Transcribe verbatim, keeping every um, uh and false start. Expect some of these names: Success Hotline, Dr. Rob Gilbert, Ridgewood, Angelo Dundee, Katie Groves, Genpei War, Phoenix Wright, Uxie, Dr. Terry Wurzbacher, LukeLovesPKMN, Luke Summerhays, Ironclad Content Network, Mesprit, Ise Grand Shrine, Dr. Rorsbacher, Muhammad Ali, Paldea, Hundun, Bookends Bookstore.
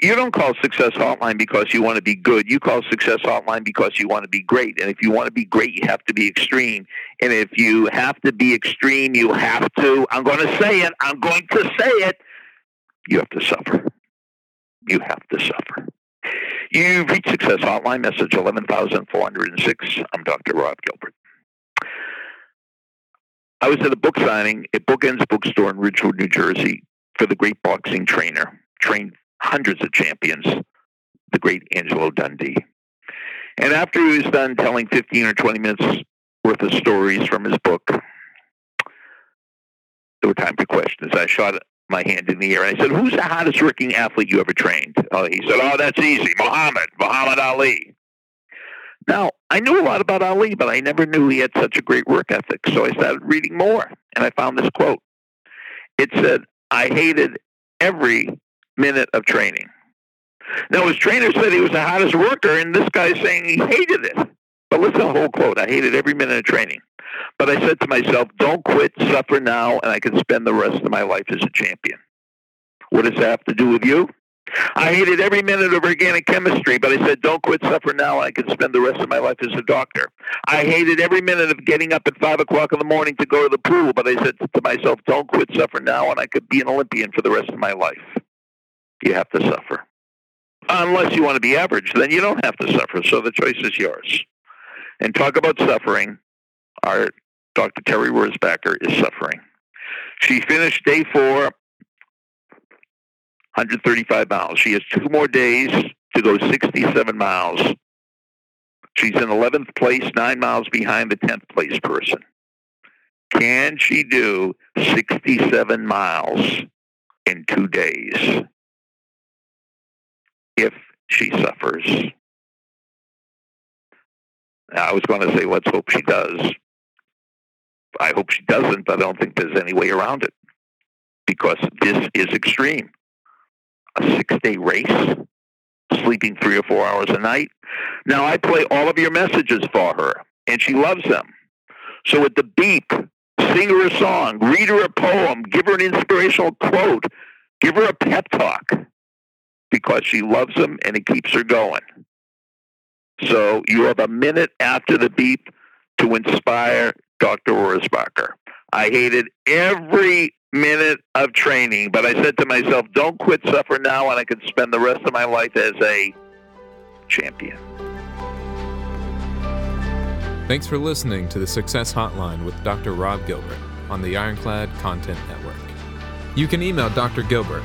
You don't call Success Hotline because you want to be good. You call Success Hotline because you want to be great. And if you want to be great, you have to be extreme. And if you have to be extreme, you have to, I'm going to say it, I'm going to say it, you have to suffer. You have to suffer. You've reached Success Hotline, message eleven thousand four hundred six. I'm Doctor Rob Gilbert. I was at a book signing at Bookends Bookstore in Ridgewood, New Jersey, for the great boxing trainer, trained hundreds of champions, the great Angelo Dundee. And after he was done telling fifteen or twenty minutes worth of stories from his book, there were time for questions. I shot my hand in the air and I said, "Who's the hardest working athlete you ever trained?" Oh, he said, "Oh, that's easy. Muhammad, Muhammad Ali." Now, I knew a lot about Ali, but I never knew he had such a great work ethic. So I started reading more, and I found this quote. It said, "I hated every minute of training." Now, his trainer said he was the hardest worker, and this guy's saying he hated it. But listen to the whole quote. "I hated every minute of training. But I said to myself, don't quit, suffer now, and I can spend the rest of my life as a champion." What does that have to do with you? "I hated every minute of organic chemistry, but I said, don't quit, suffer now, and I can spend the rest of my life as a doctor. I hated every minute of getting up at five o'clock in the morning to go to the pool, but I said to myself, don't quit, suffer now, and I could be an Olympian for the rest of my life." You have to suffer. Unless you want to be average, then you don't have to suffer, so the choice is yours. And talk about suffering, our Doctor Terry Wurzbacher is suffering. She finished day four, one hundred thirty-five miles. She has two more days to go sixty-seven miles. She's in eleventh place, nine miles behind the tenth place person. Can she do sixty-seven miles in two days? If she suffers. Now, I was going to say, let's hope she does. I hope she doesn't, but I don't think there's any way around it, because this is extreme. A six-day race, sleeping three or four hours a night. Now, I play all of your messages for her, and she loves them. So at the beep, sing her a song, read her a poem, give her an inspirational quote, give her a pep talk, because she loves them and it keeps her going. So you have a minute after the beep to inspire Doctor Rorsbacher. "I hated every minute of training, but I said to myself, don't quit, suffer now, and I can spend the rest of my life as a champion." Thanks for listening to the Success Hotline with Doctor Rob Gilbert on the Ironclad Content Network. You can email Doctor Gilbert